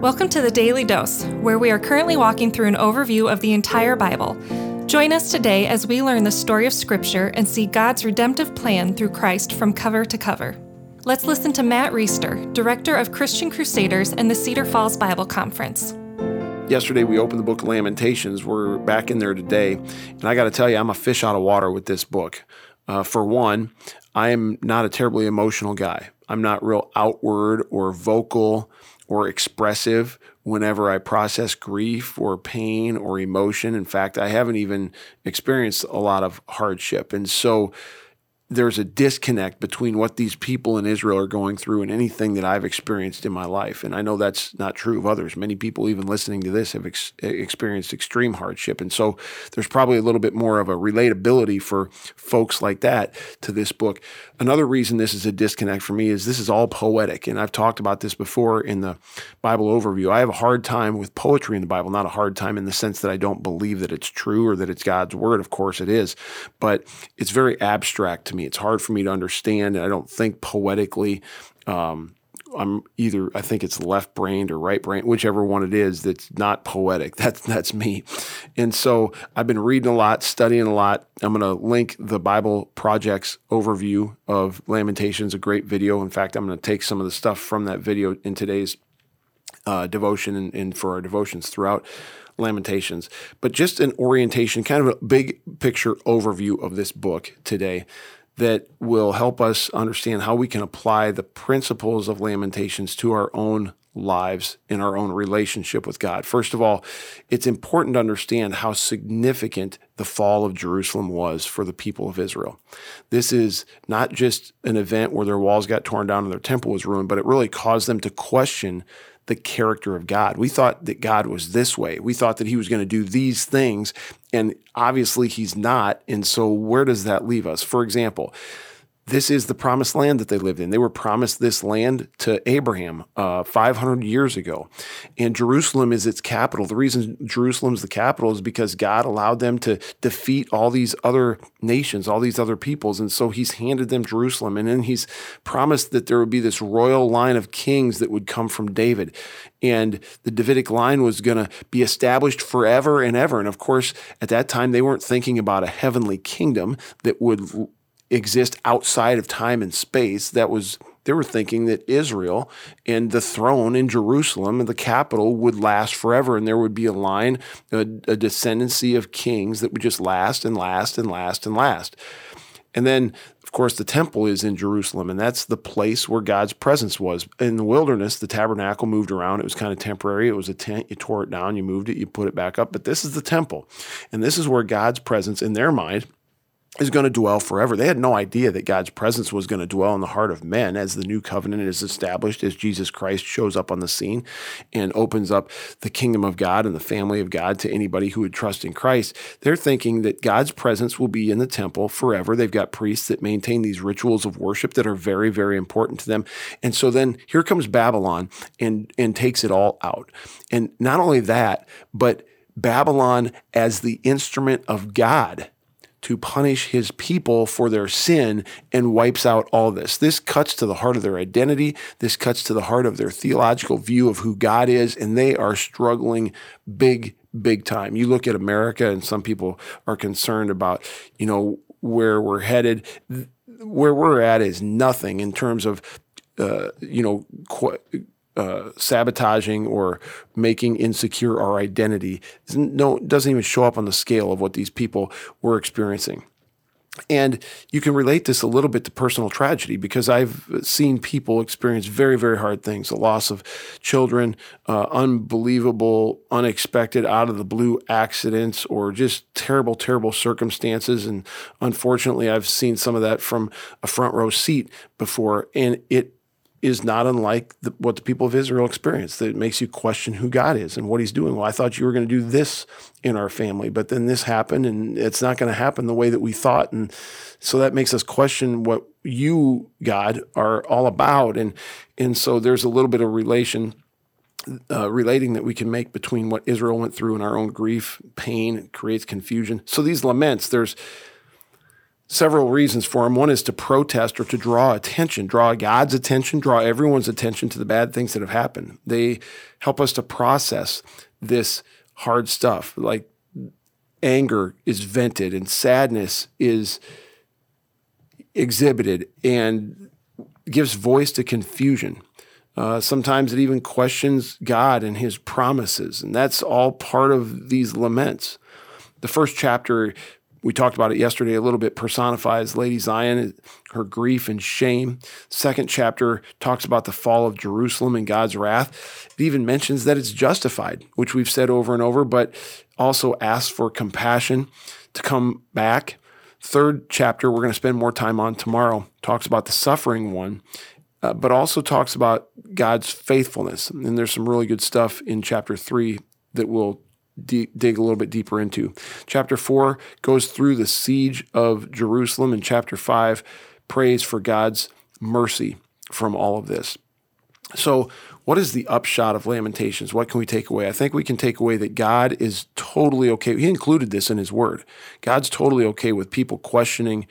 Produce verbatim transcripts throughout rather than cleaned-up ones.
Welcome to The Daily Dose, where we are currently walking through an overview of the entire Bible. Join us today as we learn the story of Scripture and see God's redemptive plan through Christ from cover to cover. Let's listen to Matt Reisetter, Director of Christian Crusaders and the Cedar Falls Bible Conference. Yesterday, we opened the book of Lamentations. We're back in there today. And I got to tell you, I'm a fish out of water with this book. Uh, for one, I am not a terribly emotional guy. I'm not real outward or vocal or expressive whenever I process grief or pain or emotion. In fact, I haven't even experienced a lot of hardship. And so there's a disconnect between what these people in Israel are going through and anything that I've experienced in my life. And I know that's not true of others. Many people, even listening to this, have ex- experienced extreme hardship. And so there's probably a little bit more of a relatability for folks like that to this book. Another reason this is a disconnect for me is this is all poetic. And I've talked about this before in the Bible overview. I have a hard time with poetry in the Bible, not a hard time in the sense that I don't believe that it's true or that it's God's word. Of course it is, but it's very abstract to me. It's hard for me to understand, and I don't think poetically. Um, I'm either I think it's left-brained or right-brained, whichever one it is that's not poetic. That's that's me. And so I've been reading a lot, studying a lot. I'm going to link the Bible Project's overview of Lamentations, a great video. In fact, I'm going to take some of the stuff from that video in today's uh, devotion and, and for our devotions throughout Lamentations. But just an orientation, kind of a big picture overview of this book today, that will help us understand how we can apply the principles of Lamentations to our own lives and our own relationship with God. First of all, it's important to understand how significant the fall of Jerusalem was for the people of Israel. This is not just an event where their walls got torn down and their temple was ruined, but it really caused them to question the character of God. We thought that God was this way. We thought that he was going to do these things, and obviously he's not. And so where does that leave us? For example, this is the promised land that they lived in. They were promised this land to Abraham uh, five hundred years ago. And Jerusalem is its capital. The reason Jerusalem is the capital is because God allowed them to defeat all these other nations, all these other peoples. And so he's handed them Jerusalem. And then he's promised that there would be this royal line of kings that would come from David. And the Davidic line was going to be established forever and ever. And of course, at that time, they weren't thinking about a heavenly kingdom that would exist outside of time and space. That was, they were thinking that Israel and the throne in Jerusalem and the capital would last forever, and there would be a line, a, a descendancy of kings that would just last and last and last and last. And then, of course, the temple is in Jerusalem, and that's the place where God's presence was. In the wilderness, the tabernacle moved around. It was kind of temporary. It was a tent. You tore it down, you moved it, you put it back up. But this is the temple, and this is where God's presence, in their mind, is going to dwell forever. They had no idea that God's presence was going to dwell in the heart of men as the new covenant is established, as Jesus Christ shows up on the scene and opens up the kingdom of God and the family of God to anybody who would trust in Christ. They're thinking that God's presence will be in the temple forever. They've got priests that maintain these rituals of worship that are very, very important to them. And so then here comes Babylon and, and takes it all out. And not only that, but Babylon as the instrument of God to punish his people for their sin, and wipes out all this. This cuts to the heart of their identity. This cuts to the heart of their theological view of who God is, and they are struggling big, big time. You look at America, and some people are concerned about, you know, where we're headed. Where we're at is nothing in terms of, uh, you know, qu- Uh, sabotaging or making insecure our identity. No, it doesn't even show up on the scale of what these people were experiencing. And you can relate this a little bit to personal tragedy, because I've seen people experience very, very hard things, the loss of children, uh, unbelievable, unexpected, out-of-the-blue accidents, or just terrible, terrible circumstances. And unfortunately, I've seen some of that from a front row seat before, and it is not unlike the, what the people of Israel experienced, that it makes you question who God is and what he's doing. Well, I thought you were going to do this in our family, but then this happened, and it's not going to happen the way that we thought. And so that makes us question what you, God, are all about. And and so there's a little bit of relation, uh, relating that we can make between what Israel went through and our own grief. Pain creates confusion. So these laments, there's several reasons for them. One is to protest or to draw attention, draw God's attention, draw everyone's attention to the bad things that have happened. They help us to process this hard stuff. Like anger is vented and sadness is exhibited and gives voice to confusion. Uh, sometimes it even questions God and his promises, and that's all part of these laments. The first chapter, we talked about it yesterday a little bit, personifies Lady Zion, her grief and shame. Second chapter talks about the fall of Jerusalem and God's wrath. It even mentions that it's justified, which we've said over and over, but also asks for compassion to come back. Third chapter, we're going to spend more time on tomorrow, talks about the suffering one. Uh, but also talks about God's faithfulness. And there's some really good stuff in chapter three that we'll de- dig a little bit deeper into. Chapter four goes through the siege of Jerusalem, and chapter five prays for God's mercy from all of this. So what is the upshot of Lamentations? What can we take away? I think we can take away that God is totally okay. He included this in his word. God's totally okay with people questioning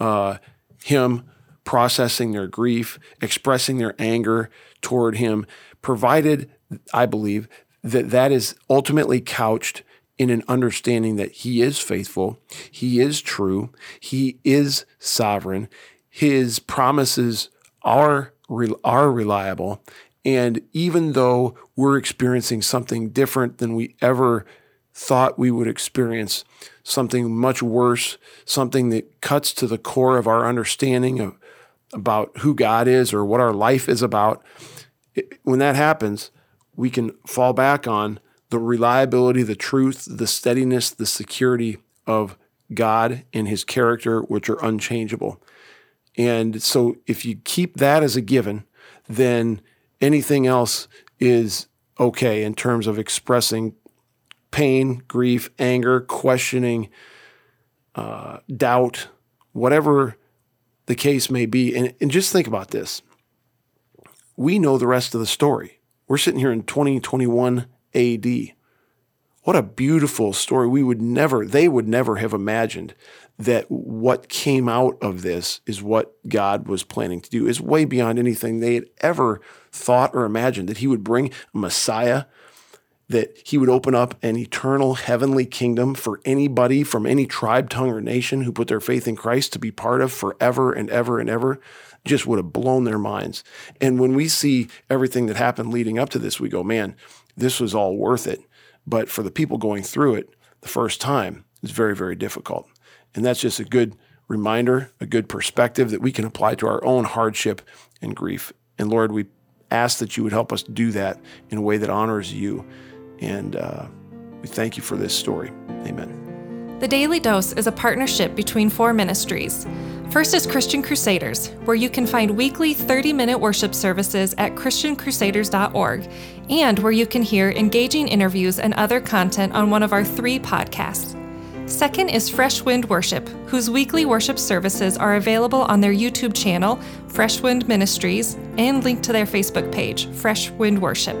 uh, him, processing their grief, expressing their anger toward him, provided, I believe, that that is ultimately couched in an understanding that he is faithful, he is true, he is sovereign, his promises are, are reliable, and even though we're experiencing something different than we ever thought we would experience, something much worse, something that cuts to the core of our understanding of about who God is or what our life is about, it, when that happens, we can fall back on the reliability, the truth, the steadiness, the security of God and his character, which are unchangeable. And so if you keep that as a given, then anything else is okay in terms of expressing pain, grief, anger, questioning, uh, doubt, whatever the case may be. And, and just think about this. We know the rest of the story. We're sitting here in twenty twenty-one A D. What a beautiful story. We would never, they would never have imagined that what came out of this is what God was planning to do. It's way beyond anything they had ever thought or imagined, that he would bring a Messiah, that he would open up an eternal heavenly kingdom for anybody from any tribe, tongue, or nation who put their faith in Christ to be part of forever and ever and ever. Just would have blown their minds. And when we see everything that happened leading up to this, we go, man, this was all worth it. But for the people going through it the first time, it's very, very difficult. And that's just a good reminder, a good perspective that we can apply to our own hardship and grief. And Lord, we ask that you would help us do that in a way that honors you. And uh, we thank you for this story. Amen. The Daily Dose is a partnership between four ministries. First is Christian Crusaders, where you can find weekly thirty-minute worship services at christian crusaders dot org, and where you can hear engaging interviews and other content on one of our three podcasts. Second is Fresh Wind Worship, whose weekly worship services are available on their YouTube channel, Fresh Wind Ministries, and linked to their Facebook page, Fresh Wind Worship.